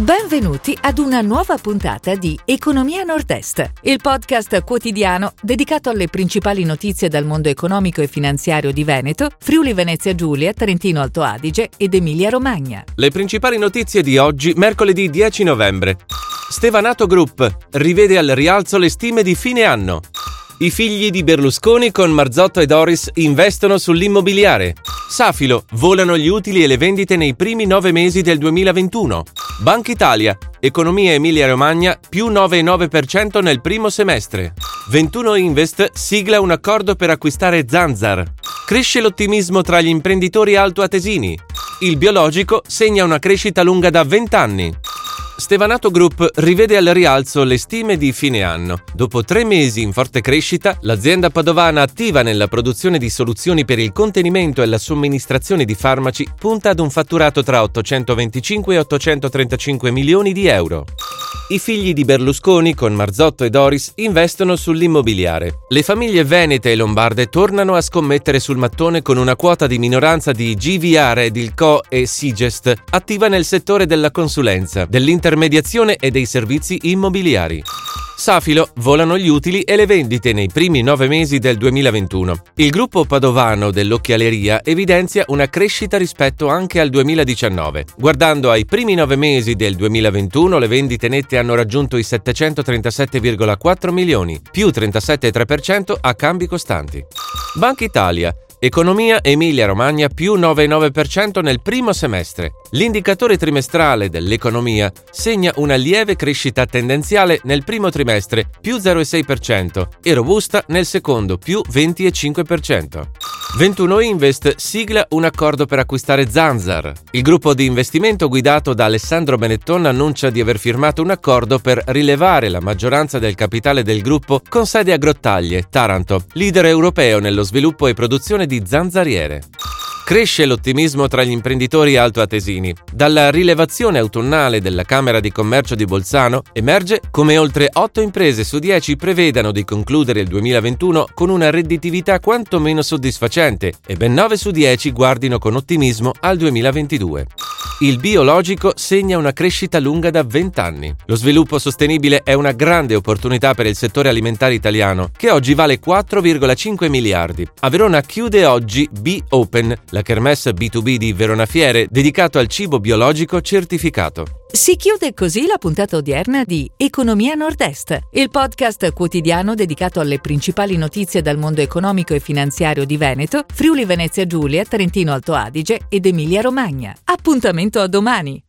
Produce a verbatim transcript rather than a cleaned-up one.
Benvenuti ad una nuova puntata di Economia Nord-Est, il podcast quotidiano dedicato alle principali notizie dal mondo economico e finanziario di Veneto, Friuli Venezia Giulia, Trentino Alto Adige ed Emilia Romagna. Le principali notizie di oggi, mercoledì dieci novembre. Stevanato Group rivede al rialzo le stime di fine anno. I figli di Berlusconi con Marzotto e Doris investono sull'immobiliare. Safilo, volano gli utili e le vendite nei primi nove mesi del duemilaventuno. Banca Italia, economia Emilia-Romagna, più nove virgola nove per cento nel primo semestre. ventuno Invest sigla un accordo per acquistare Zanzar. Cresce l'ottimismo tra gli imprenditori altoatesini. Il biologico segna una crescita lunga da venti anni. Stevanato Group rivede al rialzo le stime di fine anno. Dopo tre mesi in forte crescita, l'azienda padovana, attiva nella produzione di soluzioni per il contenimento e la somministrazione di farmaci, punta ad un fatturato tra ottocentoventicinque e ottocentotrentacinque milioni di euro. I figli di Berlusconi, con Marzotto e Doris, investono sull'immobiliare. Le famiglie venete e lombarde tornano a scommettere sul mattone con una quota di minoranza di G V R Edilco e Sigest, attiva nel settore della consulenza, dell'intermediazione e dei servizi immobiliari. Safilo, volano gli utili e le vendite nei primi nove mesi del duemilaventuno. Il gruppo padovano dell'occhialeria evidenzia una crescita rispetto anche al duemiladiciannove. Guardando ai primi nove mesi del duemilaventuno, le vendite nette hanno raggiunto i settecentotrentasette virgola quattro milioni, più trentasette virgola tre per cento a cambi costanti. Banca Italia, economia Emilia-Romagna, più nove virgola nove per cento nel primo semestre. L'indicatore trimestrale dell'economia segna una lieve crescita tendenziale nel primo trimestre, più zero virgola sei per cento, e robusta nel secondo, più venti virgola cinque per cento. ventuno Invest sigla un accordo per acquistare Zanzar. Il gruppo di investimento guidato da Alessandro Benetton annuncia di aver firmato un accordo per rilevare la maggioranza del capitale del gruppo con sede a Grottaglie, Taranto, leader europeo nello sviluppo e produzione di zanzariere. Cresce l'ottimismo tra gli imprenditori altoatesini. Dalla rilevazione autunnale della Camera di Commercio di Bolzano emerge come oltre otto imprese su dieci prevedano di concludere il duemilaventuno con una redditività quantomeno soddisfacente e ben nove su dieci guardino con ottimismo al duemilaventidue. Il biologico segna una crescita lunga da venti anni. Lo sviluppo sostenibile è una grande opportunità per il settore alimentare italiano, che oggi vale quattro virgola cinque miliardi. A Verona chiude oggi Be Open, la kermesse B due B di Verona Fiere, dedicato al cibo biologico certificato. Si chiude così la puntata odierna di Economia Nord-Est, il podcast quotidiano dedicato alle principali notizie dal mondo economico e finanziario di Veneto, Friuli Venezia Giulia, Trentino Alto Adige ed Emilia Romagna. Appuntamento a domani!